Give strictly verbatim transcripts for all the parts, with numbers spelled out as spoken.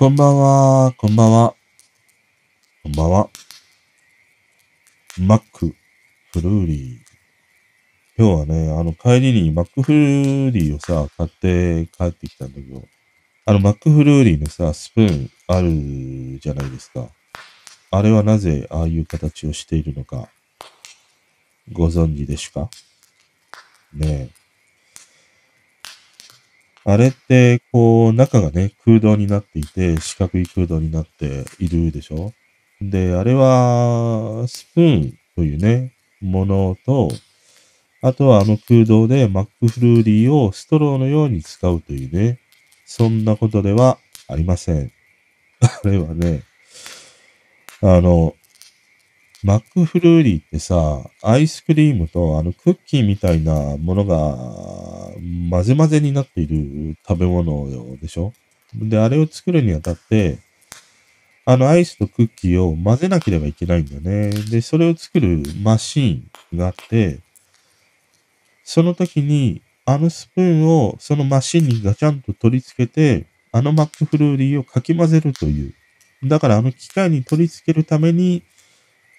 こんばんは、こんばんは。こんばんは。マックフルーリー。今日はね、あの、帰りにマックフルーリーをさ、買って帰ってきたんだけど、あの、マックフルーリーのさ、スプーンあるじゃないですか。あれはなぜああいう形をしているのか、ご存知でしゅかねえ。あれって、こう、中がね、空洞になっていて、四角い空洞になっているでしょ？で、あれは、スプーンというね、ものと、あとはあの空洞でマックフルーリーをストローのように使うというね、そんなことではありません。あれはね、あの、マックフルーリーってさ、アイスクリームとあのクッキーみたいなものが混ぜ混ぜになっている食べ物でしょ？で、あれを作るにあたって、あのアイスとクッキーを混ぜなければいけないんだよね。で、それを作るマシーンがあって、その時にあのスプーンをそのマシーンにガチャンと取り付けて、あのマックフルーリーをかき混ぜるという。だからあの機械に取り付けるために、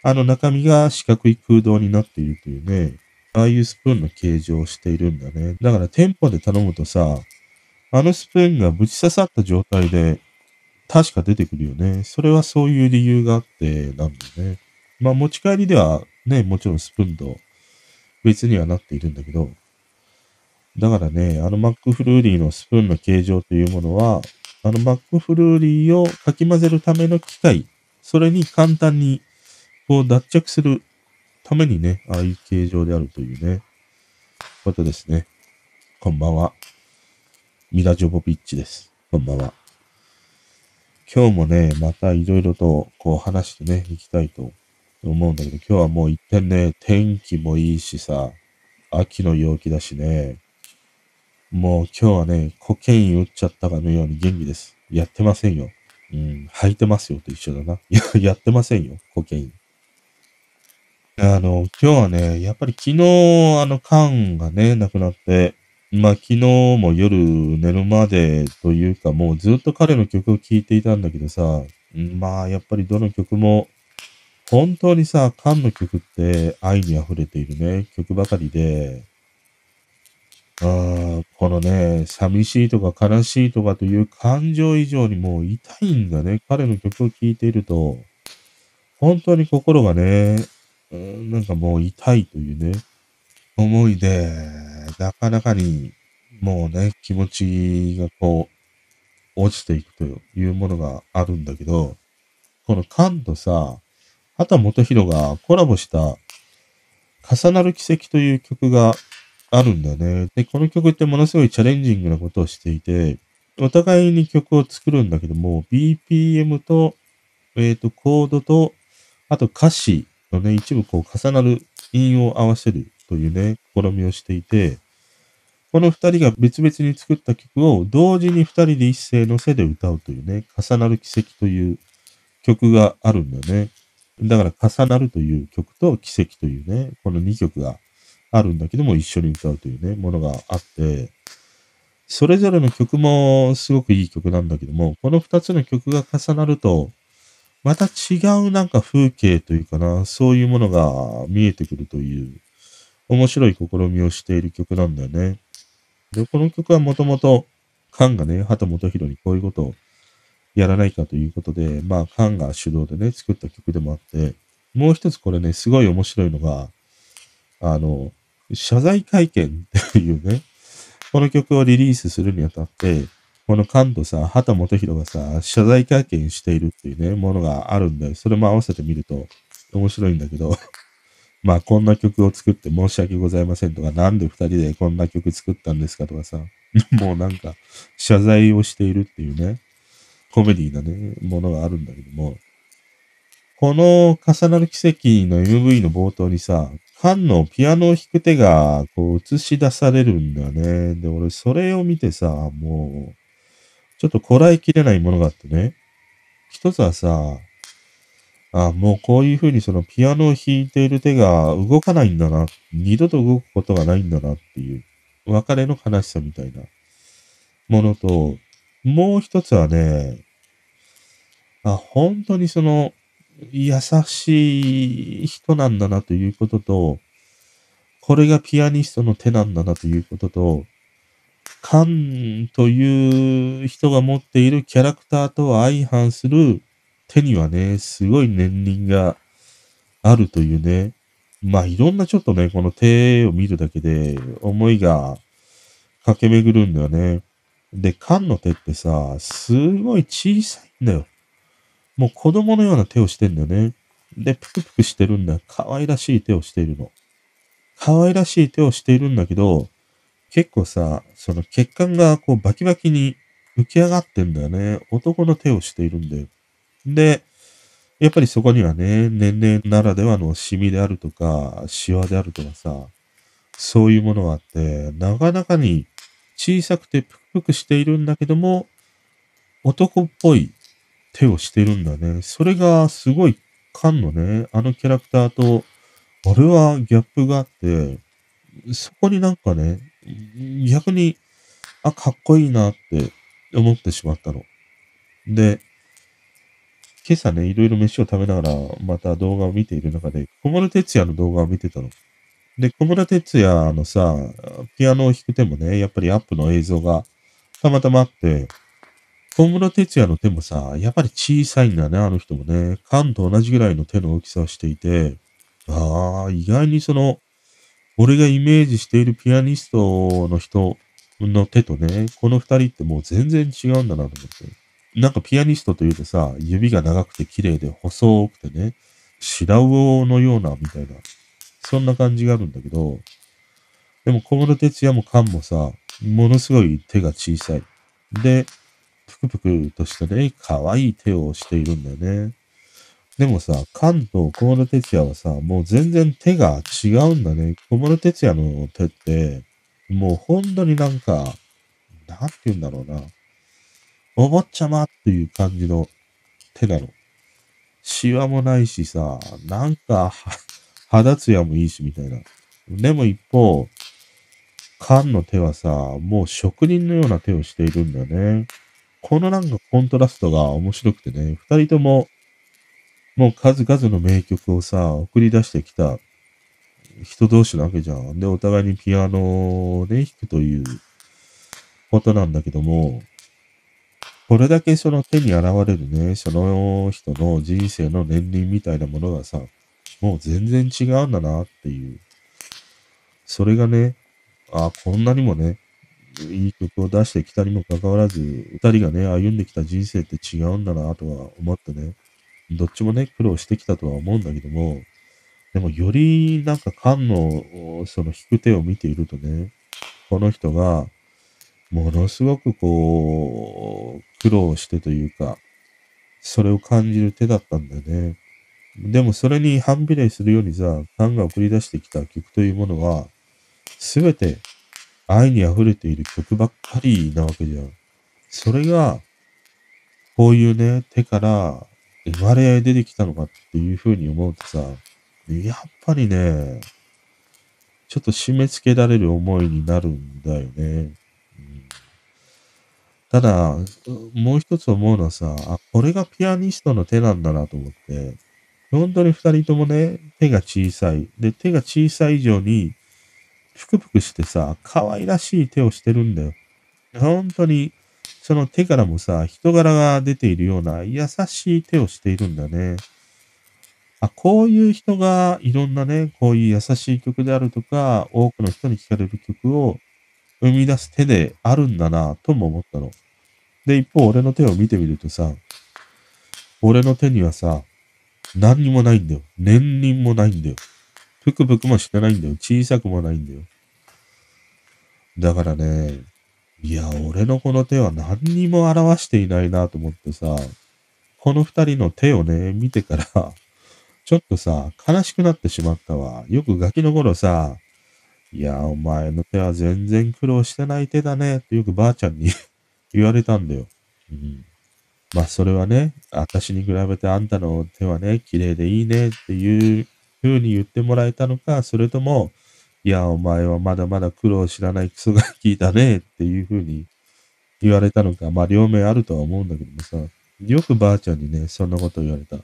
あの中身が四角い空洞になっているというね、ああいうスプーンの形状をしているんだね。だから店舗で頼むとさ、あのスプーンがぶち刺さった状態で確か出てくるよね。それはそういう理由があってなんだよね。まあ持ち帰りではね、もちろんスプーンと別にはなっているんだけど、だからね、あのマックフルーリーのスプーンの形状というものは、あのマックフルーリーをかき混ぜるための機械、それに簡単にこう脱着するためにね、ああいう形状であるというね、ことですね。こんばんは。ミラ・ジョボビッチです。こんばんは。今日もね、またいろいろとこう話してね、いきたいと思うんだけど、今日はもう一点ね、天気もいいしさ、秋の陽気だしね、もう今日はね、コケイン打っちゃったかのように元気です。やってませんよ。うん、吐いてますよと一緒だな。いや、やってませんよ、コケイン。あの、今日はね、やっぱり昨日、あの、カンがね、亡くなって、まあ、昨日も夜寝るまでというか、もうずっと彼の曲を聴いていたんだけどさ、まあ、やっぱりどの曲も、本当にさ、カンの曲って愛に溢れているね、曲ばかりで、あー、このね、寂しいとか悲しいとかという感情以上にもう痛いんだね、彼の曲を聴いていると、本当に心がね、なんかもう痛いというね、思いで、なかなかにもうね、気持ちがこう、落ちていくというものがあるんだけど、このカンとさ、秦基博がコラボした、重なる奇跡という曲があるんだよね。で、この曲ってものすごいチャレンジングなことをしていて、お互いに曲を作るんだけども、ビーピーエム と、えっと、コードと、あと歌詞、のね、一部こう重なる韻を合わせるというね、試みをしていて、この二人が別々に作った曲を同時に二人で一斉のせで歌うというね、重なる奇跡という曲があるんだよね。だから重なるという曲と奇跡というね、この二曲があるんだけども一緒に歌うというね、ものがあって、それぞれの曲もすごくいい曲なんだけども、この二つの曲が重なると、また違うなんか風景というかな、そういうものが見えてくるという面白い試みをしている曲なんだよね。で、この曲はもともとカンがね、秦基博にこういうことをやらないかということで、まあカンが主導でね、作った曲でもあって、もう一つこれね、すごい面白いのが、あの、謝罪会見っていうね、この曲をリリースするにあたって、このカンとさ、秦基博がさ、謝罪会見しているっていうね、ものがあるんで、それも合わせてみると面白いんだけど、まあこんな曲を作って申し訳ございませんとか、なんで二人でこんな曲作ったんですかとかさ、もうなんか謝罪をしているっていうね、コメディなね、ものがあるんだけども、この重なる奇跡の エムブイ の冒頭にさ、カンのピアノを弾く手がこう映し出されるんだよね。で、俺それを見てさ、もう、ちょっとこらえきれないものがあってね。一つはさ、あ、もうこういう風にそのピアノを弾いている手が動かないんだな。二度と動くことがないんだなっていう、別れの悲しさみたいなものと、もう一つはね、あ、本当にその、優しい人なんだなということと、これがピアニストの手なんだなということと、カンという人が持っているキャラクターとは相反する手にはね、すごい年輪があるというね、まあいろんなちょっとね、この手を見るだけで思いが駆け巡るんだよね。で、カンの手ってさ、すごい小さいんだよ。もう子供のような手をしてんだよね。で、ぷくぷくしてるんだ。可愛らしい手をしているの。可愛らしい手をしているんだけど、結構さ、その血管がこうバキバキに浮き上がってんだよね。男の手をしているんだよ。で、やっぱりそこにはね、年齢ならではのシミであるとか、シワであるとかさ、そういうものがあって、なかなかに小さくてぷくぷくしているんだけども、男っぽい手をしてるんだね。それがすごいカンのね、あのキャラクターと、俺はギャップがあって、そこになんかね、逆に、あ、かっこいいなって思ってしまったの。で、今朝ね、いろいろ飯を食べながら、また動画を見ている中で、小室哲哉の動画を見てたの。で、小室哲哉のさ、ピアノを弾く手もね、やっぱりアップの映像がたまたまあって、小室哲哉の手もさ、やっぱり小さいんだね、あの人もね。カンと同じぐらいの手の大きさをしていて、ああ、意外にその、俺がイメージしているピアニストの人の手とね、この二人ってもう全然違うんだなと思って。なんかピアニストというとさ、指が長くて綺麗で細くてね、白魚のようなみたいな、そんな感じがあるんだけど、でも小室哲哉もカンもさ、ものすごい手が小さい。で、ぷくぷくとしたね、可愛い手をしているんだよね。でもさ、カンと小室哲哉はさ、もう全然手が違うんだね。小室哲哉の手って、もう本当になんか、なんて言うんだろうな。お坊ちゃまっていう感じの手なの。シワもないしさ、なんか、肌ツヤもいいしみたいな。でも一方、カンの手はさ、もう職人のような手をしているんだよね。このなんかコントラストが面白くてね、二人とも、もう数々の名曲をさ、送り出してきた人同士なわけじゃん。で、お互いにピアノで弾くということなんだけども、これだけその手に現れるね、その人の人生の年輪みたいなものがさ、もう全然違うんだなっていう。それがね、あ、こんなにもね、いい曲を出してきたにもかかわらず、二人がね、歩んできた人生って違うんだなとは思ってね、どっちもね、苦労してきたとは思うんだけども、でもよりなんかカンのその弾く手を見ているとね、この人がものすごくこう、苦労してというか、それを感じる手だったんだよね。でもそれに反比例するようにさ、カンが送り出してきた曲というものは、すべて、愛に溢れている曲ばっかりなわけじゃん。それが、こういうね、手から生まれ出てきたのかっていうふうに思うとさ、やっぱりね、ちょっと締め付けられる思いになるんだよね。うん、ただ、もう一つ思うのはさ、あ、これがピアニストの手なんだなと思って、本当に二人ともね、手が小さい。で、手が小さい以上に、ぷくぷくしてさ、可愛らしい手をしてるんだよ。本当に、その手からもさ、人柄が出ているような優しい手をしているんだね。あ、こういう人がいろんなね、こういう優しい曲であるとか、多くの人に聴かれる曲を生み出す手であるんだな、とも思ったの。で、一方、俺の手を見てみるとさ、俺の手にはさ、何にもないんだよ。年輪もないんだよ。ぷくぷくもしてないんだよ。小さくもないんだよ。だからね、いや、俺のこの手は何にも表していないなと思ってさ、この二人の手をね、見てから、ちょっとさ、悲しくなってしまったわ。よくガキの頃さ、いや、お前の手は全然苦労してない手だね、ってよくばあちゃんに言われたんだよ。うん、まあ、それはね、私に比べてあんたの手はね、綺麗でいいね、っていう、ふうに言ってもらえたのか、それとも、いや、お前はまだまだ苦労を知らないクソガキだね、っていうふうに言われたのか、まあ両面あるとは思うんだけどもさ、よくばあちゃんにね、そんなこと言われた。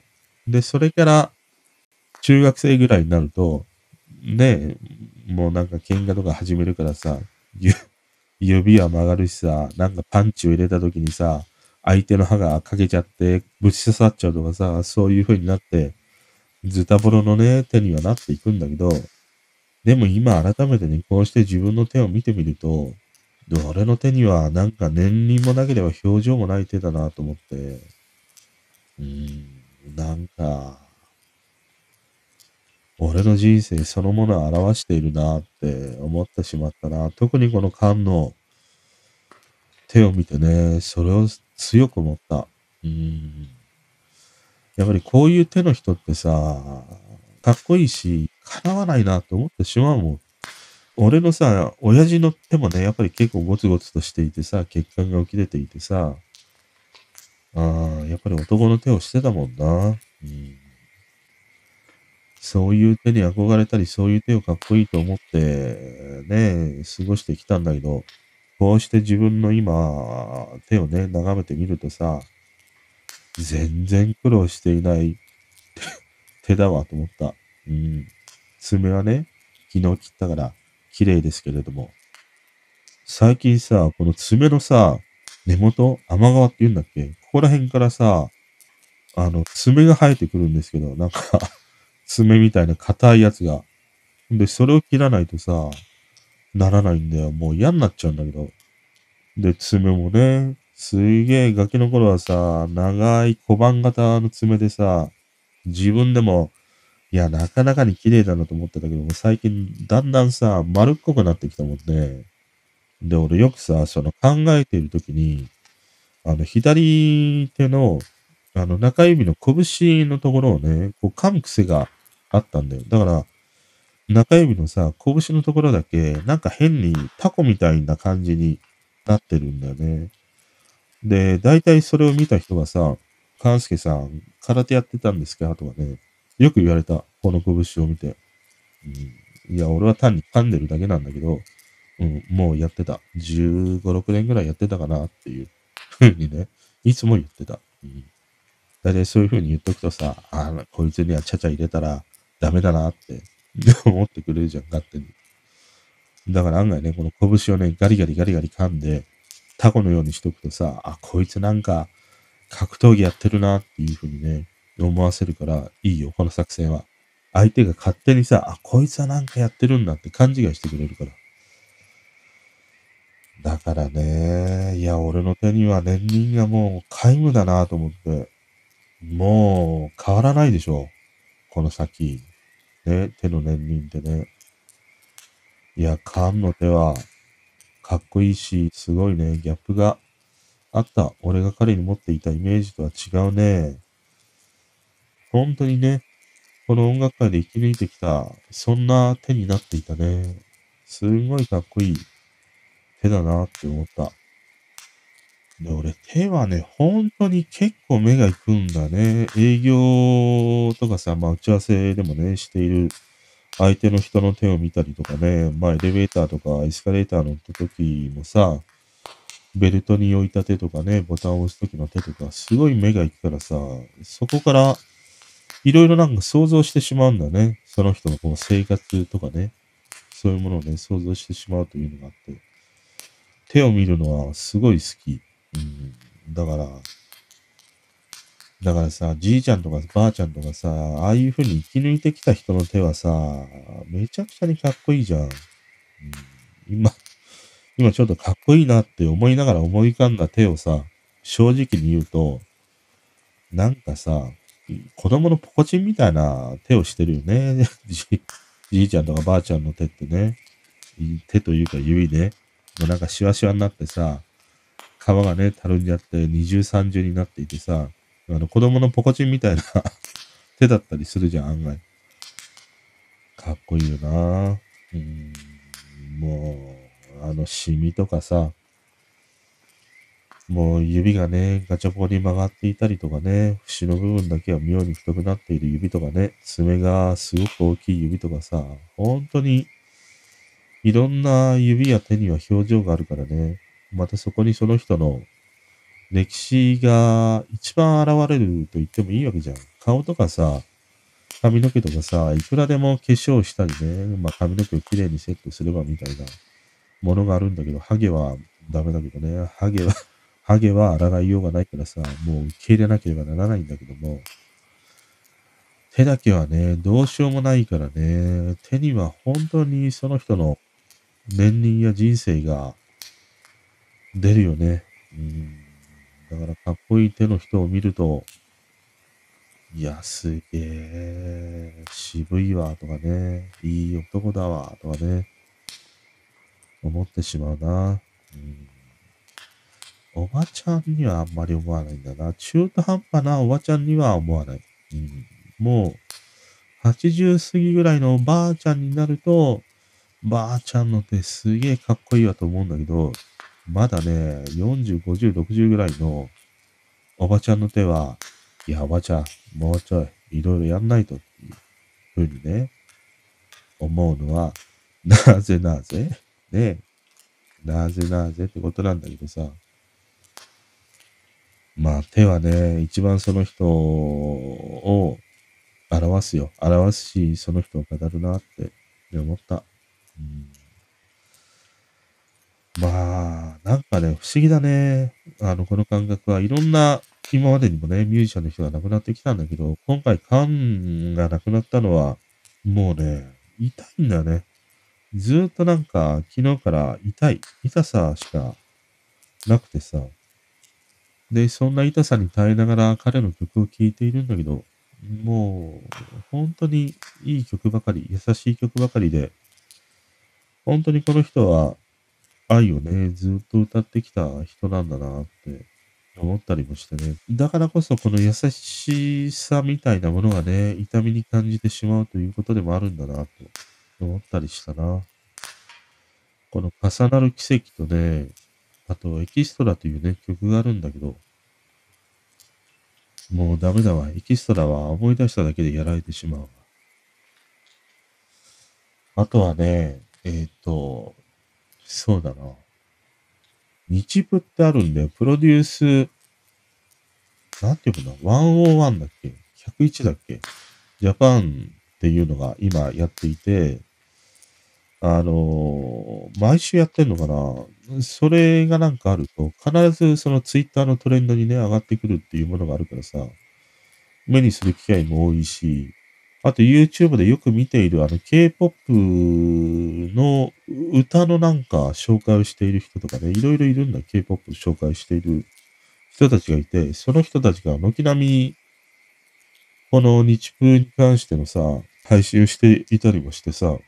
で、それから、中学生ぐらいになると、ねえ、もうなんか喧嘩とか始めるからさ、指は曲がるしさ、なんかパンチを入れた時にさ、相手の歯が欠けちゃって、ぶち刺さっちゃうとかさ、そういう風になって、ズタボロのね、手にはなっていくんだけど、でも今改めてね、こうして自分の手を見てみると、俺の手にはなんか年輪もなければ表情もない手だなと思って、うーん、なんか、俺の人生そのものを表しているなって思ってしまったな。特にこのカンの手を見てね、それを強く思った。うん。やっぱりこういう手の人ってさ、かっこいいし、叶わないなと思ってしまうもん。俺のさ、親父の手もね、やっぱり結構ゴツゴツとしていてさ、血管が浮き出ていてさ、あー、やっぱり男の手をしてたもんな。うん。そういう手に憧れたり、そういう手をかっこいいと思って、ね、過ごしてきたんだけど、こうして自分の今、手をね、眺めてみるとさ、全然苦労していない手だわと思った。うん。爪はね、昨日切ったから、綺麗ですけれども。最近さ、この爪のさ、根元、天川って言うんだっけ？ここら辺からさ、あの、爪が生えてくるんですけど、なんか、爪みたいな硬いやつが。で、それを切らないとさ、ならないんだよ。もう嫌になっちゃうんだけど。で、爪もね、すげえガキの頃はさ、長い小判型の爪でさ、自分でも、いや、なかなかに綺麗だなと思ってたけども、最近だんだんさ、丸っこくなってきたもんね。で、俺よくさ、その考えているときに、あの、左手の、あの、中指の拳のところをね、こう噛む癖が、あったんだよ。だから、中指のさ、拳のところだけ、なんか変にタコみたいな感じになってるんだよね。で、大体それを見た人がさ、勘介さん、空手やってたんですかとかね、よく言われた。この拳を見て。うん、いや、俺は単に噛んでるだけなんだけど、うん、もうやってた。じゅうご、ろくねんぐらいやってたかなっていうふうにね、いつも言ってた。うん、大体そういうふうに言っとくとさ、あの、こいつにはちゃちゃ入れたら、ダメだなって思ってくれるじゃん、勝手に。だから案外ね、この拳をね、ガリガリガリガリ噛んで、タコのようにしとくとさ、あ、こいつなんか格闘技やってるなっていうふうにね、思わせるからいいよ、この作戦は。相手が勝手にさ、あ、こいつはなんかやってるんだって勘違いしてくれるから。だからね、いや、俺の手には年輪がもう皆無だなと思って、もう変わらないでしょ。この先、ね、手の年輪ってね。いや、カンの手は、かっこいいし、すごいね、ギャップがあった。俺が彼に持っていたイメージとは違うね。本当にね、この音楽界で生き抜いてきた、そんな手になっていたね。すごいかっこいい手だなって思った。で、俺、手はね、本当に結構目が行くんだね。営業とかさ、まあ、打ち合わせでもね、している相手の人の手を見たりとかね、まあ、エレベーターとかエスカレーター乗った時もさ、ベルトに置いた手とかね、ボタンを押す時の手とか、すごい目が行くからさ、そこから、いろいろなんか想像してしまうんだね。その人のこう生活とかね、そういうものをね、想像してしまうというのがあって、手を見るのはすごい好き。うん、だから、だからさ、じいちゃんとかばあちゃんとかさ、ああいう風に生き抜いてきた人の手はさ、めちゃくちゃにかっこいいじゃん。うん、今、今ちょっとかっこいいなって思いながら思い浮かんだ手をさ、正直に言うと、なんかさ、子供のポコチンみたいな手をしてるよね。じ、じいちゃんとかばあちゃんの手ってね、手というか指ね、もうなんかシワシワになってさ、皮がね、たるんじゃって二重三重になっていてさ、あの子供のポコチンみたいな手だったりするじゃん、案外。かっこいいよな。うん、もう、あの、シミとかさ、もう指がね、ガチャポコに曲がっていたりとかね、節の部分だけは妙に太くなっている指とかね、爪がすごく大きい指とかさ、本当に、いろんな指や手には表情があるからね、またそこにその人の歴史が一番現れると言ってもいいわけじゃん。顔とかさ、髪の毛とかさ、いくらでも化粧したりね、まあ、髪の毛をきれいにセットすればみたいなものがあるんだけど、ハゲはダメだけどね、ハゲは、ハゲは洗いようがないからさ、もう受け入れなければならないんだけども、手だけはね、どうしようもないからね、手には本当にその人の年輪や人生が出るよね。うん。だからかっこいい手の人を見ると、いや、すげえ、渋いわ、とかね、いい男だわ、とかね、思ってしまうな。うん。おばちゃんにはあんまり思わないんだな。中途半端なおばちゃんには思わない。うん、もう、はちじゅう過ぎぐらいのおばあちゃんになると、ばあちゃんの手すげえかっこいいわと思うんだけど、まだね、よんじゅう、ごじゅう、ろくじゅうぐらいのおばちゃんの手は、いや、おばちゃん、もうちょい、いろいろやんないと、っていうふうにね、思うのは、なぜなぜね、なぜなぜってことなんだけどさ、まあ、手はね、一番その人を表すよ。表すし、その人を語るなって思った。うん、まあ、なんかね、不思議だね。あの、この感覚はいろんな、今までにもね、ミュージシャンの人が亡くなってきたんだけど、今回、カンが亡くなったのは、もうね、痛いんだよね。ずっとなんか、昨日から痛い、痛さしかなくてさ、で、そんな痛さに耐えながら彼の曲を聴いているんだけど、もう、本当にいい曲ばかり、優しい曲ばかりで、本当にこの人は愛をね、ずっと歌ってきた人なんだなって思ったりもしてね。だからこそこの優しさみたいなものがね、痛みに感じてしまうということでもあるんだなと思ったりしたな。この重なる奇跡とね、あと、エキストラというね、曲があるんだけど、もうダメだわ。エキストラは思い出しただけでやられてしまうわ。あとはね、えー、っと、そうだな。日舞ってあるんで、プロデュース、なんていうのかな、ひゃくいちだっけ ?ひゃくいち だっけジャパンっていうのが今やっていて、あのー、毎週やってんのかな、それがなんかあると、必ずそのツイッターのトレンドにね、上がってくるっていうものがあるからさ、目にする機会も多いし、あと YouTube でよく見ているあの K-ポップ の歌のなんか紹介をしている人とかね、いろいろいるんだ、K-ポップ 紹介している人たちがいて、その人たちが軒並み、この日風に関してのさ、配信をしていたりもしてさ、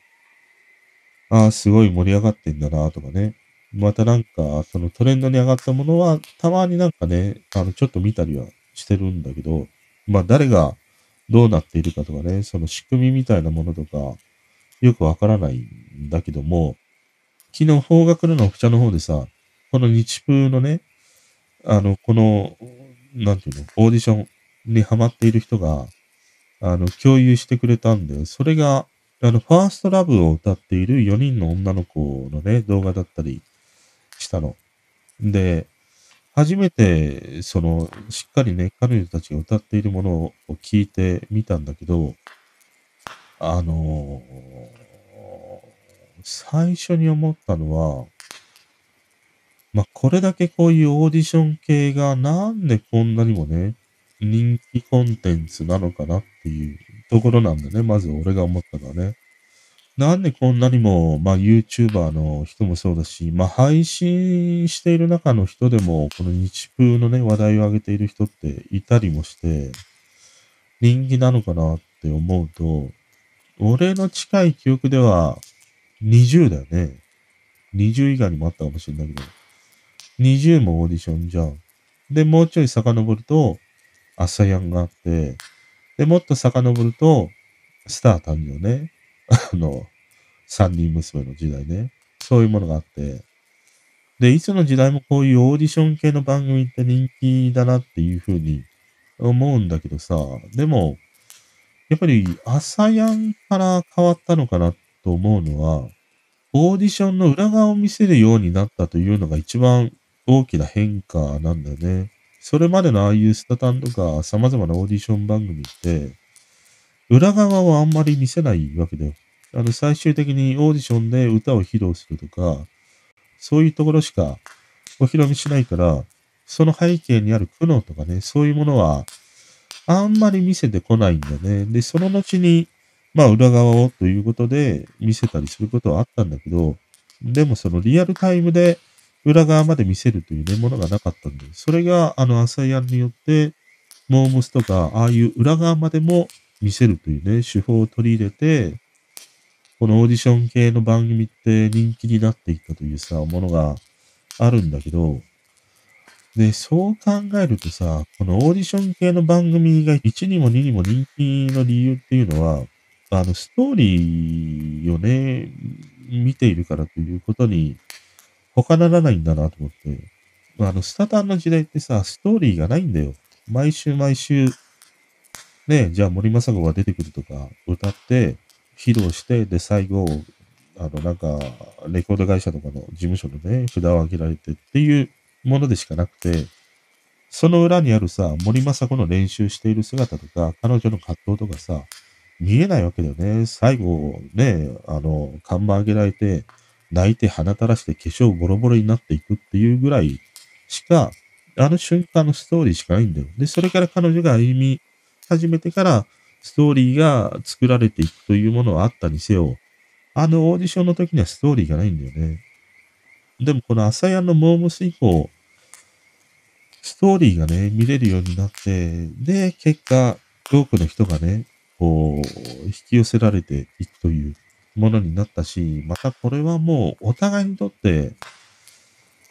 ああ、すごい盛り上がってんだなとかね。またなんか、そのトレンドに上がったものは、たまになんかね、あの、ちょっと見たりはしてるんだけど、まあ、誰がどうなっているかとかね、その仕組みみたいなものとか、よくわからないんだけども、昨日、方角のオフチャの方でさ、この日風のね、あの、この、なんていうの、オーディションにハマっている人が、あの、共有してくれたんで、それが、あの、ファーストラブを歌っているよにんの女の子のね、動画だったりしたの。で、初めて、その、しっかりね、彼女たちが歌っているものを聞いてみたんだけど、あのー、最初に思ったのは、まあ、これだけこういうオーディション系がなんでこんなにもね、人気コンテンツなのかなっていうところなんだね。まず俺が思ったのはね。なんでこんなにも、まあ YouTuber の人もそうだし、まあ配信している中の人でも、この日風のね、話題を上げている人っていたりもして、人気なのかなって思うと、俺の近い記憶ではニジューだよね。ニジュー以外にもあったかもしれないけど、ニジューもオーディションじゃん。で、もうちょい遡ると、アサヤンがあって、で、もっと遡ると、スター誕生ね。あの、三人娘の時代ね。そういうものがあって。で、いつの時代もこういうオーディション系の番組って人気だなっていうふうに思うんだけどさ。でも、やっぱり朝やんから変わったのかなと思うのは、オーディションの裏側を見せるようになったというのが一番大きな変化なんだよね。それまでのああいうスタタンとか様々なオーディション番組って、裏側をあんまり見せないわけだよ。あの、最終的にオーディションで歌を披露するとか、そういうところしかお披露目しないから、その背景にある苦悩とかね、そういうものは、あんまり見せてこないんだね。で、その後に、まあ、裏側をということで見せたりすることはあったんだけど、でもそのリアルタイムで裏側まで見せるというね、ものがなかったんで、それが、あの、アサイアンによって、モームスとか、ああいう裏側までも見せるというね、手法を取り入れて、このオーディション系の番組って人気になっていったというさ、ものがあるんだけど、で、そう考えるとさ、このオーディション系の番組がいちにもににも人気の理由っていうのは、あの、ストーリーをね、見ているからということに他ならないんだなと思って、あの、スタタンの時代ってさ、ストーリーがないんだよ。毎週毎週、ね、じゃあ森昌子が出てくるとか、歌って、披露して、で、最後、あの、なんか、レコード会社とかの事務所のね、札を上げられてっていうものでしかなくて、その裏にあるさ、森昌子の練習している姿とか、彼女の葛藤とかさ、見えないわけだよね。最後、ね、あの、看板上げられて、泣いて鼻垂らして化粧ボロボロになっていくっていうぐらいしか、あの瞬間のストーリーしかないんだよ。で、それから彼女が歩み始めてから、ストーリーが作られていくというものはあったにせよ、あのオーディションの時にはストーリーがないんだよね。でもこのアサヤンのモームス以降、ストーリーがね、見れるようになって、で、結果、多くの人がね、こう、引き寄せられていくというものになったし、またこれはもうお互いにとって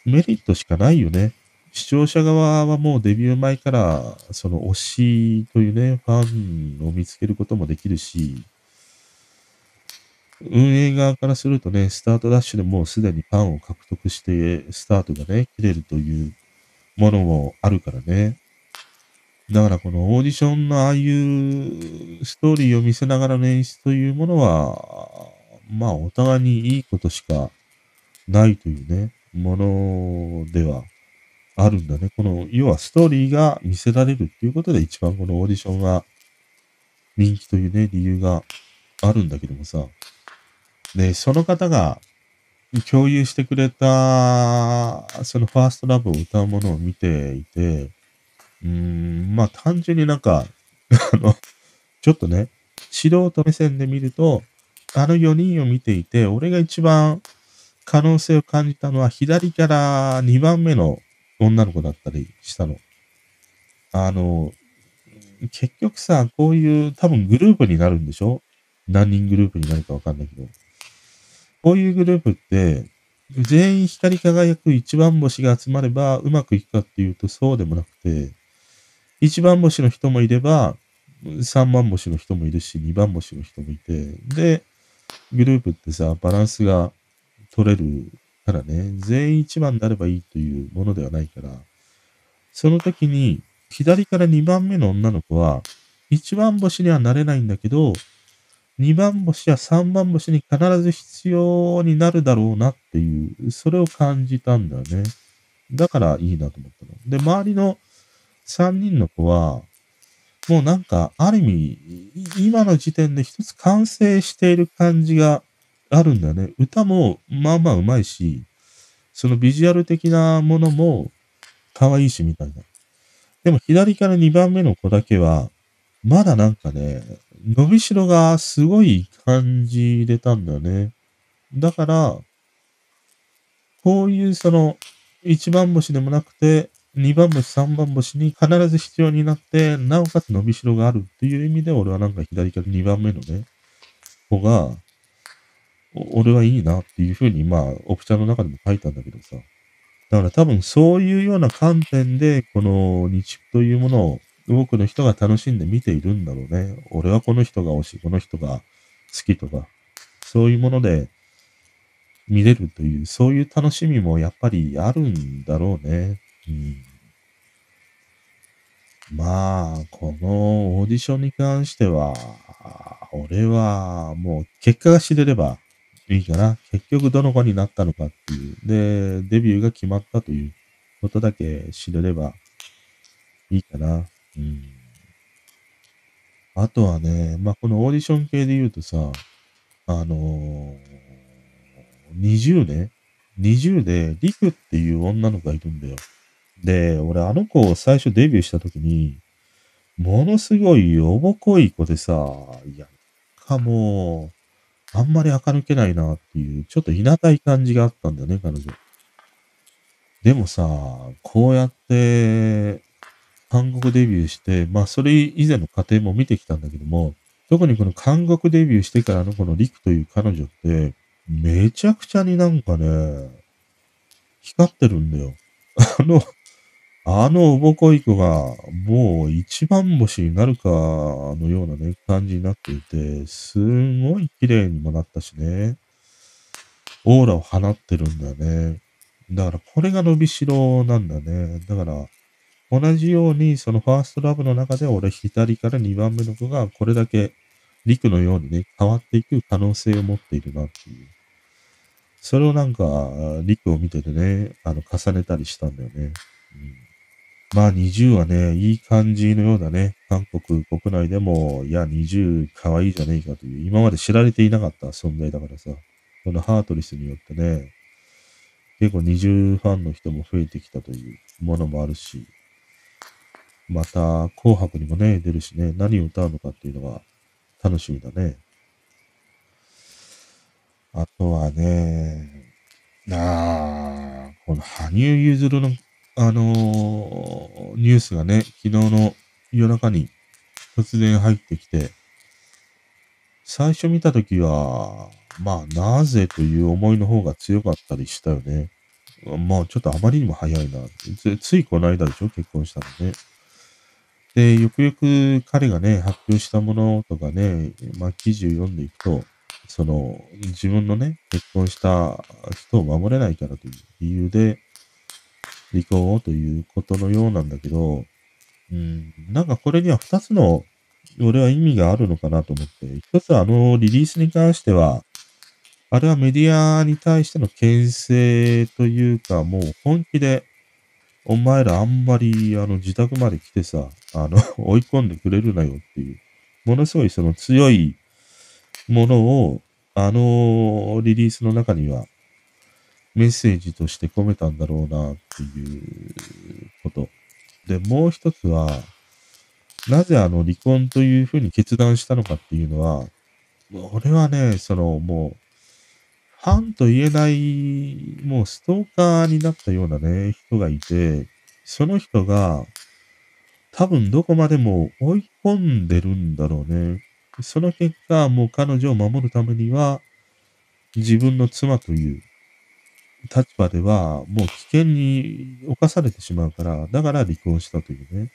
メリットしかないよね。視聴者側はもうデビュー前から、その推しというね、ファンを見つけることもできるし、運営側からするとね、スタートダッシュでもうすでにファンを獲得して、スタートがね、切れるというものもあるからね。だからこのオーディションのああいうストーリーを見せながらの演出というものは、まあお互いにいいことしかないというね、ものではあるんだね。この、要はストーリーが見せられるっていうことで一番このオーディションが人気というね、理由があるんだけどもさ。で、その方が共有してくれた、そのファーストラブを歌うものを見ていて、うーん、まあ単純になんか、あの、ちょっとね、素人目線で見ると、あのよにんを見ていて、俺が一番可能性を感じたのは、左からにばんめの女の子だったりしたの。あの、結局さ、こういう多分グループになるんでしょ？何人グループになるかわかんないけど。こういうグループって、全員光り輝く一番星が集まればうまくいくかっていうとそうでもなくて、一番星の人もいれば、三番星の人もいるし、二番星の人もいて、で、グループってさ、バランスが取れるからね、全員一番になればいいというものではないから、その時に、左から二番目の女の子は、一番星にはなれないんだけど、二番星や三番星に必ず必要になるだろうなっていう、それを感じたんだよね。だからいいなと思ったの。で、周りの、三人の子は、もうなんか、ある意味、今の時点で一つ完成している感じがあるんだよね。歌も、まあまあうまいし、そのビジュアル的なものも、可愛いしみたいな。でも左からにばんめの子だけは、まだなんかね、伸びしろがすごい感じれたんだよね。だから、こういうその、一番星でもなくて、にばん星、さんばん星に必ず必要になって、なおかつ伸びしろがあるっていう意味で、俺はなんか左からにばんめのね、子が、俺はいいなっていうふうに、まあ、オプチャの中でも書いたんだけどさ。だから多分そういうような観点で、この日プというものを多くの人が楽しんで見ているんだろうね。俺はこの人が推し、この人が好きとか、そういうもので見れるという、そういう楽しみもやっぱりあるんだろうね。うん、まあ、このオーディションに関しては、俺はもう結果が知れればいいかな。結局どの子になったのかっていう。で、デビューが決まったということだけ知れればいいかな。うん。あとはね、まあ、このオーディション系で言うとさ、あのー、NiziUね。NiziUで、リクっていう女の子がいるんだよ。で、俺あの子を最初デビューした時に、ものすごいおぼこい子でさ、いや、かもう、あんまり垢抜けないなっていう、ちょっといなたい感じがあったんだよね、彼女。でもさ、こうやって、韓国デビューして、まあそれ以前の過程も見てきたんだけども、特にこの韓国デビューしてからのこのリクという彼女って、めちゃくちゃになんかね、光ってるんだよ。あの、あのおぼこい子が、もう一番星になるかのようなね、感じになっていて、すんごい綺麗にもなったしね、オーラを放ってるんだよね。だからこれが伸びしろなんだね。だから、同じようにそのファーストラブの中で俺左からにばんめの子がこれだけリクのようにね、変わっていく可能性を持っているなっていう。それをなんか、リクを見ててね、あの、重ねたりしたんだよね。うんまあNiziUはね、いい感じのようだね。韓国国内でも、いやNiziU可愛いじゃねえかという、今まで知られていなかった存在だからさ、このハートリスによってね、結構NiziUファンの人も増えてきたというものもあるし、また紅白にもね、出るしね、何を歌うのかっていうのが楽しみだね。あとはね、ああ、この羽生結弦のあのー、ニュースがね、昨日の夜中に突然入ってきて、最初見たときは、まあ、なぜという思いの方が強かったりしたよね。まあ、ちょっとあまりにも早いな。つ, ついこの間でしょ、結婚したのね。で、よくよく彼がね、発表したものとかね、まあ、記事を読んでいくと、その、自分のね、結婚した人を守れないからという理由で、離婚をということのようなんだけど、うん、なんかこれには二つの、俺は意味があるのかなと思って、一つはあのリリースに関しては、あれはメディアに対しての牽制というか、もう本気で、お前らあんまりあの自宅まで来てさ、あの、追い込んでくれるなよっていう、ものすごいその強いものを、あのリリースの中には、メッセージとして込めたんだろうなっていうこと。で、もう一つは、なぜあの離婚というふうに決断したのかっていうのは、俺はね、そのもう、ファンと言えない、もうストーカーになったようなね、人がいて、その人が多分どこまでも追い込んでるんだろうね。その結果、もう彼女を守るためには、自分の妻という、立場ではもう危険に侵されてしまうから、だから離婚したというね、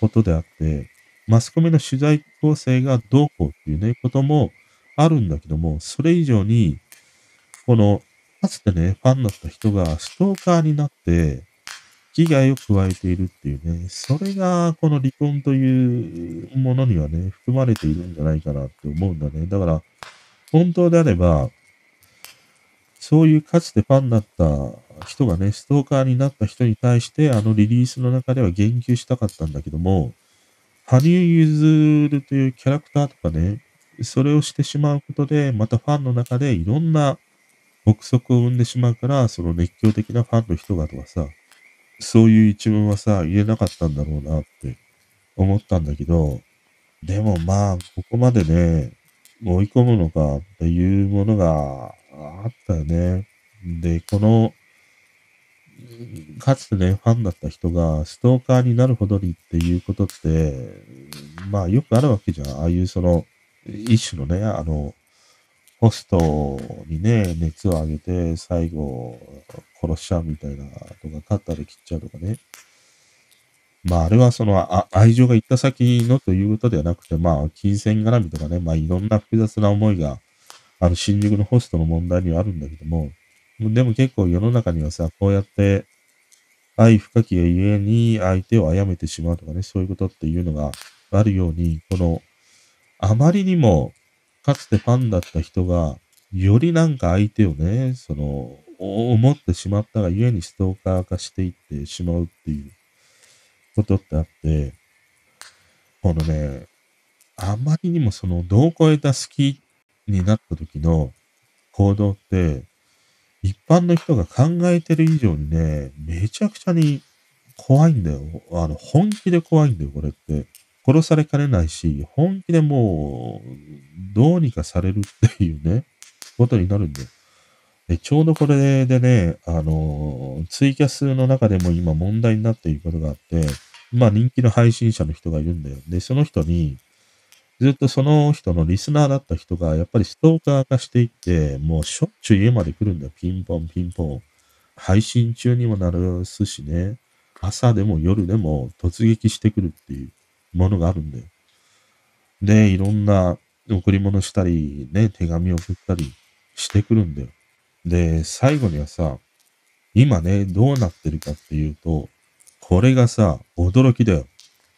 ことであって、マスコミの取材構成がどうこうっていうね、こともあるんだけども、それ以上に、この、かつてね、ファンだった人がストーカーになって、危害を加えているっていうね、それがこの離婚というものにはね、含まれているんじゃないかなって思うんだね。だから、本当であれば、そういうかつてファンだった人がね、ストーカーになった人に対して、あのリリースの中では言及したかったんだけども、羽生結弦というキャラクターとかね、それをしてしまうことで、またファンの中でいろんな憶測を生んでしまうから、その熱狂的なファンの人がとかさ、そういう一文はさ、言えなかったんだろうなって思ったんだけど、でもまあ、ここまでね、追い込むのかっていうものが、あったよね。で、この、かつてね、ファンだった人がストーカーになるほどにっていうことって、まあよくあるわけじゃん。ああいうその、一種のね、あの、ホストにね、熱を上げて、最後、殺しちゃうみたいなとか、カッターで切っちゃうとかね。まああれはその、あ愛情が行った先のということではなくて、まあ金銭絡みとかね、まあいろんな複雑な思いが、あの、新宿のホストの問題にはあるんだけども、でも結構世の中にはさ、こうやって、愛深きがゆえに相手を殺めてしまうとかね、そういうことっていうのがあるように、この、あまりにも、かつてファンだった人が、よりなんか相手をね、その、思ってしまったがゆえにストーカー化していってしまうっていう、ことってあって、このね、あまりにもその度を超えた好きになった時の行動って、一般の人が考えてる以上にね、めちゃくちゃに怖いんだよ。あの、本気で怖いんだよ、これって。殺されかねないし、本気でもう、どうにかされるっていうね、ことになるんだよ。でちょうどこれでね、あの、ツイキャスの中でも今問題になっていることがあって、まあ人気の配信者の人がいるんだよ。で、その人に、ずっとその人のリスナーだった人が、やっぱりストーカー化していって、もうしょっちゅう家まで来るんだよ。ピンポンピンポン。配信中にもなるすしね、朝でも夜でも突撃してくるっていうものがあるんだよ。で、いろんな贈り物したり、ね、手紙を送ったりしてくるんだよ。で、最後にはさ、今ね、どうなってるかっていうと、これがさ、驚きだよ。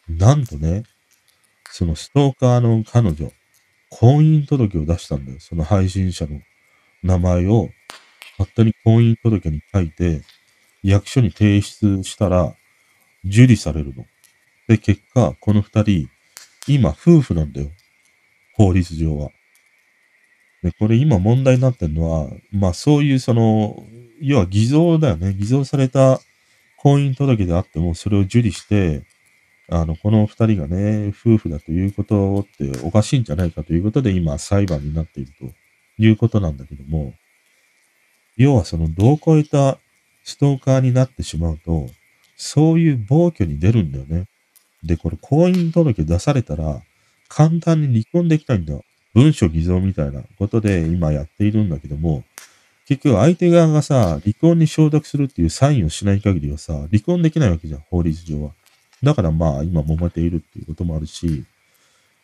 なんとね、そのストーカーの彼女、婚姻届を出したんだよ。その配信者の名前を勝手に婚姻届に書いて、役所に提出したら、受理されるの。で、結果、この二人、今、夫婦なんだよ。法律上は。で、これ今問題になってるのは、まあそういうその、要は偽造だよね。偽造された婚姻届であっても、それを受理して、あの、この二人がね、夫婦だということっておかしいんじゃないかということで今裁判になっているということなんだけども、要はその度を超えたストーカーになってしまうと、そういう暴挙に出るんだよね。で、これ婚姻届出されたら簡単に離婚できないんだよ。文書偽造みたいなことで今やっているんだけども、結局相手側がさ、離婚に承諾するっていうサインをしない限りはさ、離婚できないわけじゃん、法律上は。だからまあ今揉めているっていうこともあるし、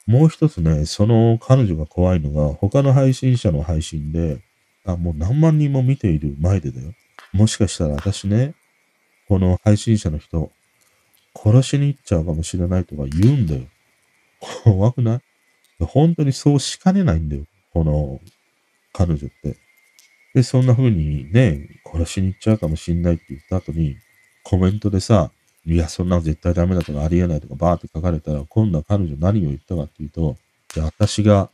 もう一つね、その彼女が怖いのが、他の配信者の配信で、あ、もう何万人も見ている前でだよ。もしかしたら私ね、この配信者の人、殺しに行っちゃうかもしれないとか言うんだよ。怖くない？本当にそうしかねないんだよ、この彼女って。で、そんな風にね、殺しに行っちゃうかもしんないって言った後に、コメントでさ、いや、そんなの絶対ダメだとかありえないとかバーって書かれたら、今度は彼女何を言ったかっていうと、いや、私が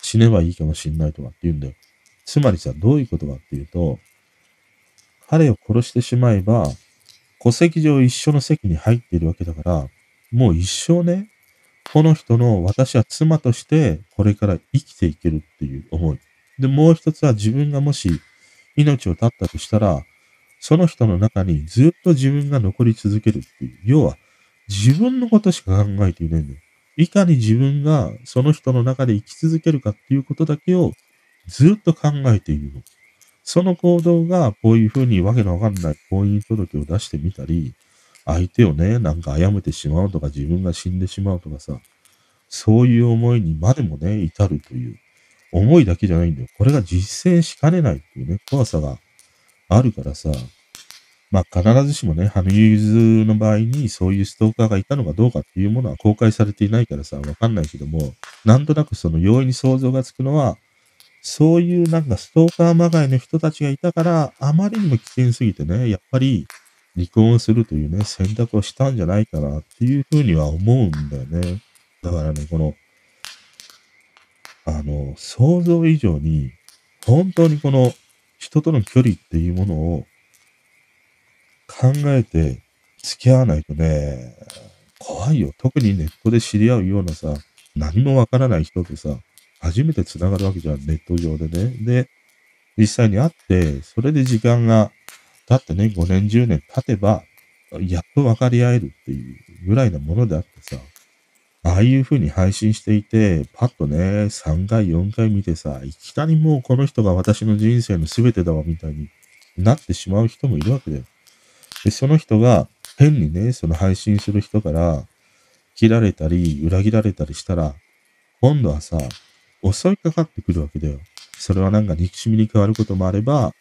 死ねばいいかもしんないとかって言うんだよ。つまりさ、どういうことかっていうと、彼を殺してしまえば、戸籍上一緒の席に入っているわけだから、もう一生ね、この人の私は妻としてこれから生きていけるっていう思い。で、もう一つは自分がもし命を絶ったとしたら、その人の中にずっと自分が残り続けるっていう。要は自分のことしか考えていないんだよ。いかに自分がその人の中で生き続けるかっていうことだけをずっと考えているの。その行動がこういうふうにわけのわかんない婚姻届を出してみたり、相手をね、なんか殺めてしまうとか、自分が死んでしまうとかさ、そういう思いにまでもね、至るという、思いだけじゃないんだよ。これが実践しかねないっていうね、怖さがあるからさ、まあ必ずしもね、羽生結弦の場合にそういうストーカーがいたのかどうかっていうものは公開されていないからさ、わかんないけども、なんとなくその容易に想像がつくのは、そういうなんかストーカーまがいの人たちがいたから、あまりにも危険すぎてね、やっぱり、離婚をするというね、選択をしたんじゃないかなっていうふうには思うんだよね。だからね、この、あの、想像以上に、本当にこの人との距離っていうものを考えて付き合わないとね、怖いよ。特にネットで知り合うようなさ、何もわからない人とさ、初めて繋がるわけじゃん、ネット上でね。で、実際に会って、それで時間が、だってね、ごねん、じゅうねん経てば、やっと分かり合えるっていうぐらいなものであってさ、ああいう風に配信していて、パッとね、さんかい、よんかい見てさ、いきなりもうこの人が私の人生の全てだわ、みたいになってしまう人もいるわけだよ。で、その人が変にね、その配信する人から、切られたり、裏切られたりしたら、今度はさ、襲いかかってくるわけだよ。それはなんか憎しみに変わることもあれば、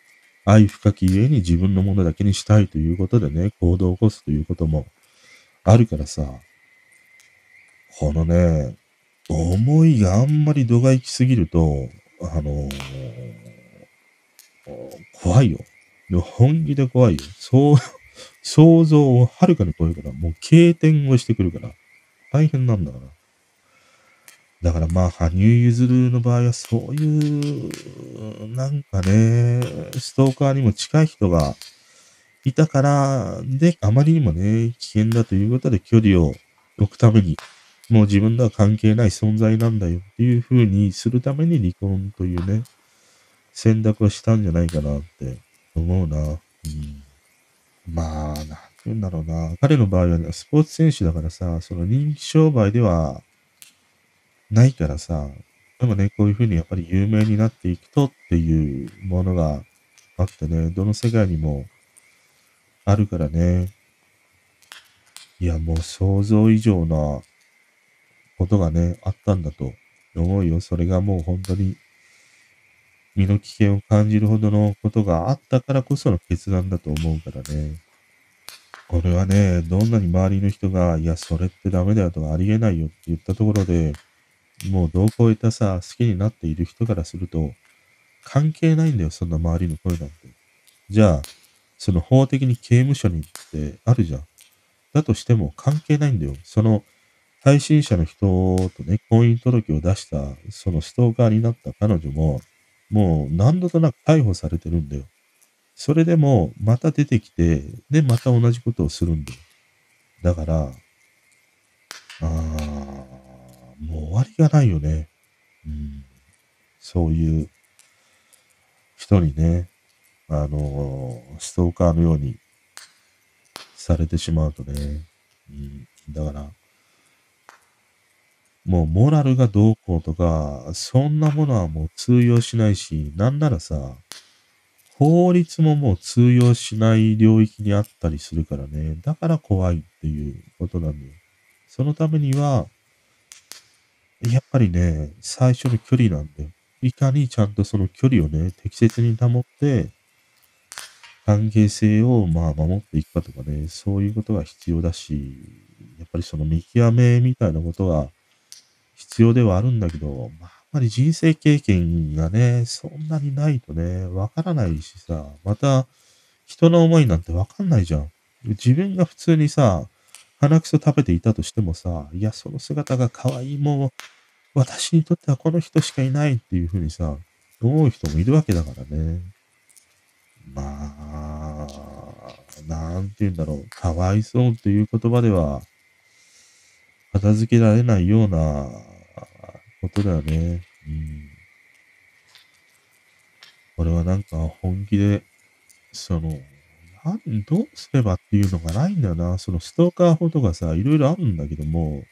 愛深きゆえに自分のものだけにしたいということでね、行動を起こすということもあるからさ、このね、思いがあんまり度が行き過ぎると、あのー、怖いよ。本気で怖いよ。そう、想像をはるかに超えるから、もう経典をしてくるから、大変なんだから。だからまあ、羽生結弦の場合はそういう、なんかね、ストーカーにも近い人がいたから、で、あまりにもね、危険だということで距離を置くために、もう自分とは関係ない存在なんだよっていう風にするために離婚というね、選択をしたんじゃないかなって思うな。うん、まあ、なんて言うんだろうな。彼の場合はね、スポーツ選手だからさ、その人気商売では、ないからさ、でもね、こういう風にやっぱり有名になっていくとっていうものがあってね、どの世界にもあるからね。いや、もう想像以上なことがね、あったんだと思うよ。それがもう本当に身の危険を感じるほどのことがあったからこその決断だと思うからね。これはね、どんなに周りの人が、いや、それってダメだよとかありえないよって言ったところで、もう度を超えたさ、好きになっている人からすると、関係ないんだよ、そんな周りの声なんて。じゃあ、その法的に刑務所にってあるじゃん。だとしても関係ないんだよ。その配信者の人とね、婚姻届を出した、そのストーカーになった彼女も、もう何度となく逮捕されてるんだよ。それでも、また出てきて、で、また同じことをするんだよ。だから、ああ、もう終わりがないよね。うん、そういう人にね、あのー、ストーカーのようにされてしまうとね。うん、だから、もうモラルがどうこうとか、そんなものはもう通用しないし、なんならさ、法律ももう通用しない領域にあったりするからね。だから怖いっていうことなんだよ。そのためには、やっぱりね、最初の距離なんで、いかにちゃんとその距離をね、適切に保って、関係性をまあ守っていくかとかね、そういうことが必要だし、やっぱりその見極めみたいなことは必要ではあるんだけど、まあ、あまり人生経験がね、そんなにないとね、わからないしさ、また、人の思いなんてわかんないじゃん。自分が普通にさ、鼻くそ食べていたとしてもさ、いや、その姿が可愛い、もう、私にとってはこの人しかいないっていうふうにさ、思う人もいるわけだからね。まあ、なんて言うんだろう、かわいそうっていう言葉では、片付けられないようなことだよね。うん。これはなんか本気で、その、なんどうすればっていうのがないんだよな。そのストーカー法とかさ、いろいろあるんだけども、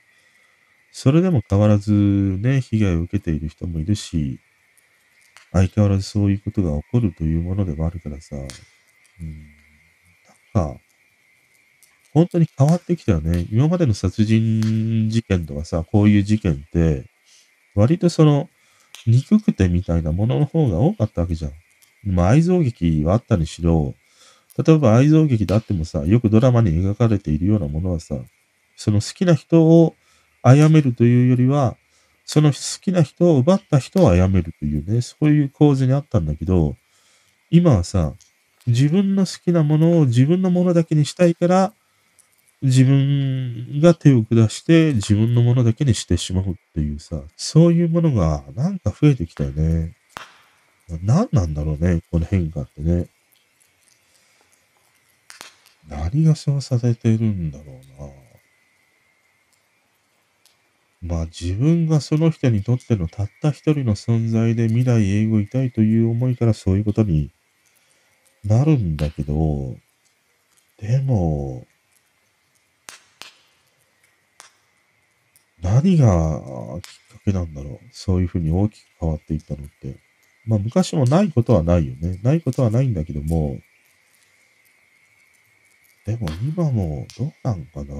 それでも変わらずね、被害を受けている人もいるし、相変わらずそういうことが起こるというものでもあるからさ、うん、なんか、本当に変わってきたよね。今までの殺人事件とかさ、こういう事件って、割とその、憎くてみたいなものの方が多かったわけじゃん。まあ、愛憎劇はあったにしろ、例えば愛憎劇であってもさ、よくドラマに描かれているようなものはさ、その好きな人を殺めるというよりは、その好きな人を奪った人を殺めるというね、そういう構図にあったんだけど、今はさ、自分の好きなものを自分のものだけにしたいから、自分が手を下して自分のものだけにしてしまうっていうさ、そういうものがなんか増えてきたよね。何なんだろうね、この変化ってね。何がそうさせてるんだろうな。まあ自分がその人にとってのたった一人の存在で未来永劫いたいという思いからそういうことになるんだけど、でも、何がきっかけなんだろう。そういうふうに大きく変わっていったのって。まあ昔もないことはないよね。ないことはないんだけども、でも今もどうなんかな。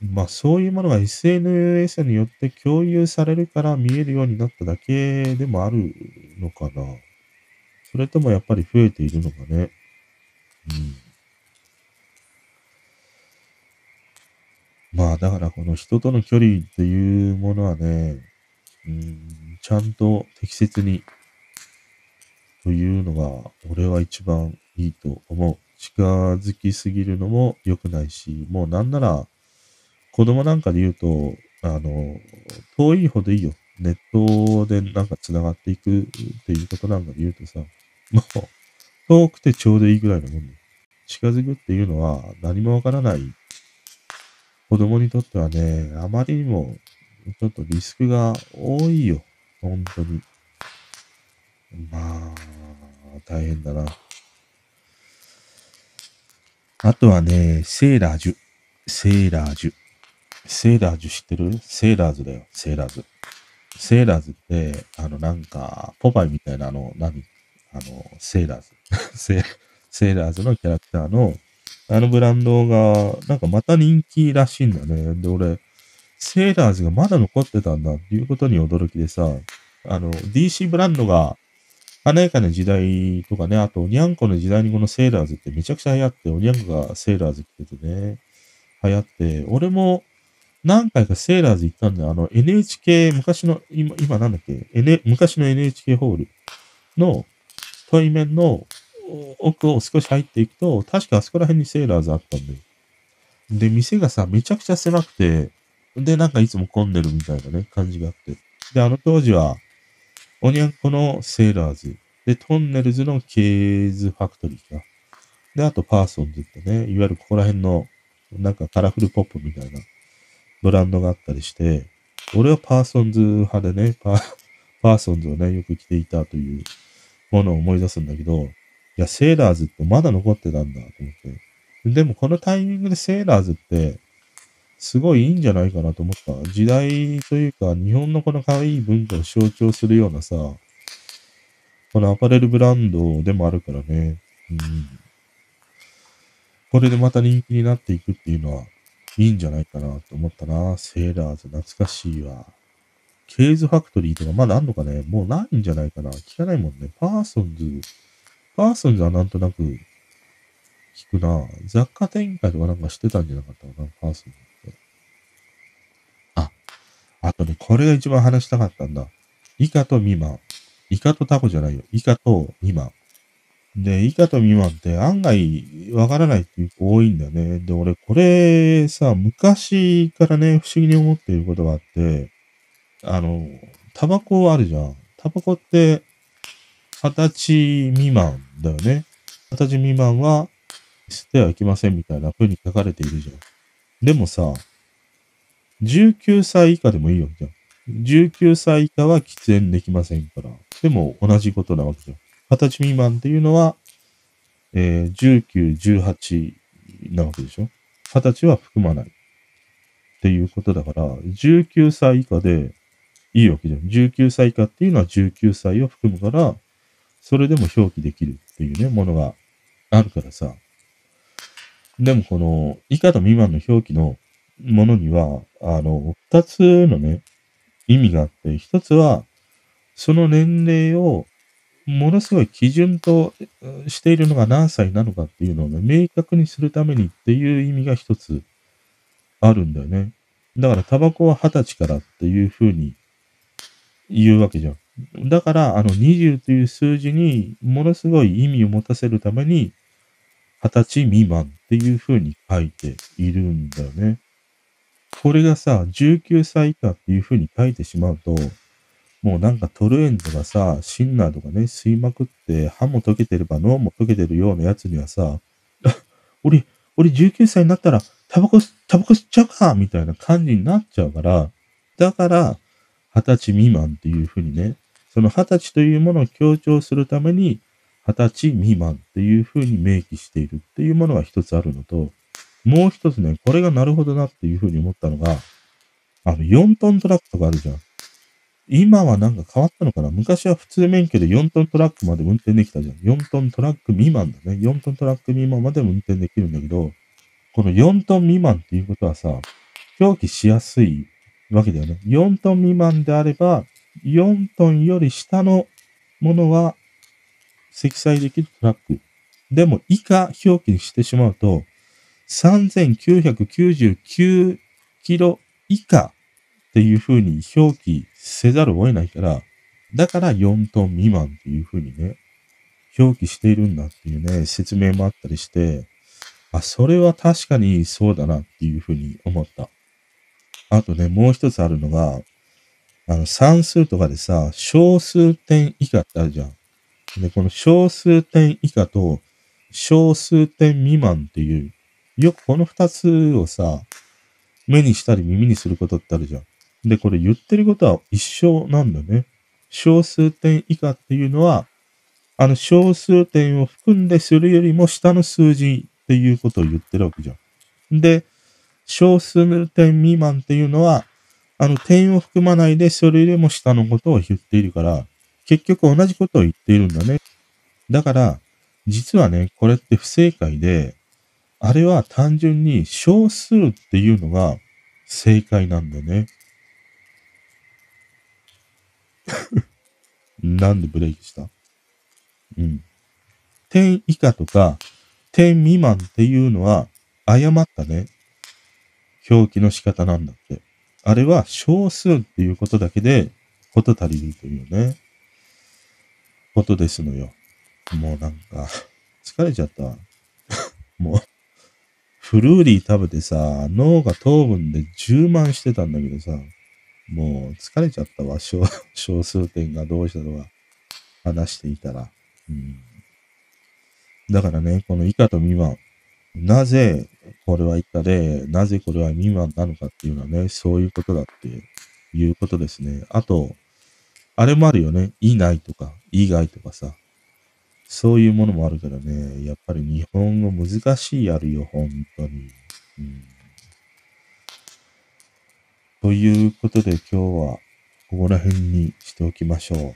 まあそういうものが エスエヌエス によって共有されるから見えるようになっただけでもあるのかな。それともやっぱり増えているのかね。うん。まあだからこの人との距離っていうものはね、うん、ちゃんと適切にというのが俺は一番いいと思う。近づきすぎるのも良くないし、もうなんなら、子供なんかで言うと、あの、遠いほどいいよ。ネットでなんか繋がっていくっていうことなんかで言うとさ、もう、遠くてちょうどいいぐらいのもんね。近づくっていうのは何もわからない子供にとってはね、あまりにもちょっとリスクが多いよ。本当に。まあ、大変だな。あとはね、セーラージュ。セーラージュ。セーラージュ知ってる？セーラーズだよ。セーラーズ。セーラーズって、あの、なんか、ポパイみたいな、あの、何？あの、セーラーズ。セー、セーラーズのキャラクターの、あのブランドが、なんかまた人気らしいんだね。で、俺、セーラーズがまだ残ってたんだっていうことに驚きでさ、あの、ディーシー ブランドが、華やかな時代とかね、あと、おにゃんこの時代にこのセーラーズってめちゃくちゃ流行って、おにゃんこがセーラーズ着ててね、流行って、俺も、何回かセーラーズ行ったんだよ。あの エヌエイチケー、昔の、今、今なんだっけ、N、昔の エヌエイチケー ホールの対面の奥を少し入っていくと、確かあそこら辺にセーラーズあったんだよ。で、店がさ、めちゃくちゃ狭くて、で、なんかいつも混んでるみたいなね、感じがあって。で、あの当時は、おにゃんこのセーラーズ、で、トンネルズのケーズファクトリーか。で、あとパーソンズってね、いわゆるここら辺の、なんかカラフルポップみたいな。ブランドがあったりして、俺はパーソンズ派でね、パー、パーソンズをね、よく着ていたというものを思い出すんだけど、いや、セーラーズってまだ残ってたんだと思って。でもこのタイミングでセーラーズって、すごいいいんじゃないかなと思った。時代というか、日本のこの可愛い文化を象徴するようなさ、このアパレルブランドでもあるからね、うん。これでまた人気になっていくっていうのは、いいんじゃないかなと思ったな。セーラーズ懐かしいわ。ケーズファクトリーとかまだあんのかね？もうないんじゃないかな。聞かないもんね。パーソンズ。パーソンズはなんとなく聞くな。雑貨展開とかなんかしてたんじゃなかったかな。パーソンズって。あ、あとね、これが一番話したかったんだ。イカとミマン。イカとタコじゃないよ。イカとミマン。で、イカとミマンって案外わからないっていう子多いんだよね。で、俺これさ、昔からね、不思議に思っていることがあって、あの、タバコあるじゃん。タバコって二十歳未満だよね。二十歳未満は吸ってはいけませんみたいな風に書かれているじゃん。でもさ、じゅうきゅうさい以下でもいいよじゃん。じゅうきゅうさい以下は喫煙できませんから。でも同じことなわけじゃん。二十歳未満っていうのは、えー、じゅうきゅう、じゅうはちなわけでしょ？二十歳は含まない。っていうことだから、じゅうきゅうさい以下でいいわけじゃん。じゅうきゅうさい以下っていうのはじゅうきゅうさいを含むから、それでも表記できるっていうね、ものがあるからさ。でもこの、以下と未満の表記のものには、あの、二つのね、意味があって、一つは、その年齢を、ものすごい基準としているのが何歳なのかっていうのをね、明確にするためにっていう意味が一つあるんだよね。だからタバコは二十歳からっていうふうに言うわけじゃん。だからあのにじゅうという数字にものすごい意味を持たせるために二十歳未満っていうふうに書いているんだよね。これがさ、じゅうきゅうさい以下っていうふうに書いてしまうと、もうなんかトルエンとかさ、シンナーとかね、吸いまくって、歯も溶けてれば脳も溶けてるようなやつにはさ、俺、俺じゅうきゅうさいになったら、タバコ、タバコ吸っちゃうかみたいな感じになっちゃうから、だから、二十歳未満っていうふうにね、その二十歳というものを強調するために、二十歳未満っていうふうに明記しているっていうものが一つあるのと、もう一つね、これがなるほどなっていうふうに思ったのが、あの、よんトントラックとかあるじゃん。今はなんか変わったのかな？昔は普通免許でよんトントラックまで運転できたじゃん。よんトントラック未満だね。よんトントラック未満まで運転できるんだけど、このよんトン未満っていうことはさ、表記しやすいわけだよね。よんトン未満であれば、よんトンより下のものは積載できるトラック。でも以下表記にしてしまうと、さんぜんきゅうひゃくきゅうじゅうきゅうキロ以下っていう風に表記せざるを得ないから、だからよんトン未満っていう風にね、表記しているんだっていうね、説明もあったりして、あ、それは確かにそうだなっていうふうに思った。あとね、もう一つあるのが、あの、算数とかでさ、小数点以下ってあるじゃん。で、この小数点以下と小数点未満っていう、よくこの二つをさ、目にしたり耳にすることってあるじゃん。で、これ言ってることは一緒なんだね。小数点以下っていうのは、あの小数点を含んでするよりも下の数字っていうことを言ってるわけじゃん。で、小数点未満っていうのは、あの点を含まないでそれよりも下のことを言っているから、結局同じことを言っているんだね。だから、実はね、これって不正解で、あれは単純に小数っていうのが正解なんだよね。なんでブレイクした？うん。点以下とか点未満っていうのは誤ったね、表記の仕方なんだって。あれは小数っていうことだけで事足りるというね、ことですのよ。もうなんか疲れちゃったわ。もう、フルーリー食べてさ、脳が糖分で充満してたんだけどさ、もう疲れちゃったわ、小, 小数点がどうしたとか話していたら、うん。だからね、この以下と未満、なぜこれは以下で、なぜこれは未満なのかっていうのはね、そういうことだっていうことですね。あと、あれもあるよね、以内とか、以外とかさ。そういうものもあるからね、やっぱり日本語難しいあるよ、本当に。うん、ということで今日はここら辺にしておきましょ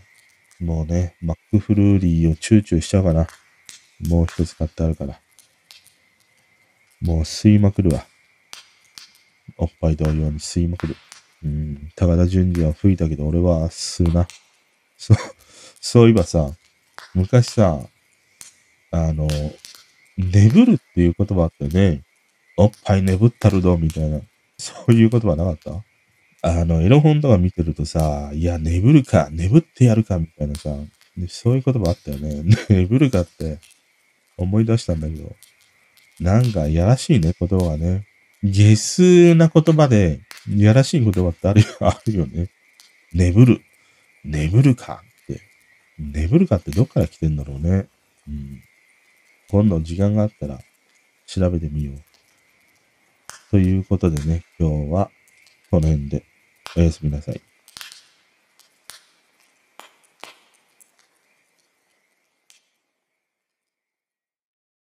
う。もうね、マックフルーリーをチューチューしちゃうかな。もう一つ買ってあるから。もう吸いまくるわ。おっぱい同様に吸いまくる。うん、高田純次は吹いたけど俺は吸うな。そ、そういえばさ、昔さ、あの、眠るっていう言葉あったよね。おっぱい眠ったるど、みたいな。そういう言葉なかった？あの、エロ本とか見てるとさ、いや、眠るか、眠ってやるか、みたいなさ、でそういう言葉あったよね。眠るかって思い出したんだけど、なんか、やらしいね、言葉がね。ゲスな言葉で、やらしい言葉ってある、あるよね。眠る。眠るか。眠るかってどっから来てんだろうね。うん。今度時間があったら調べてみよう。ということでね、今日はこの辺でおやすみなさい。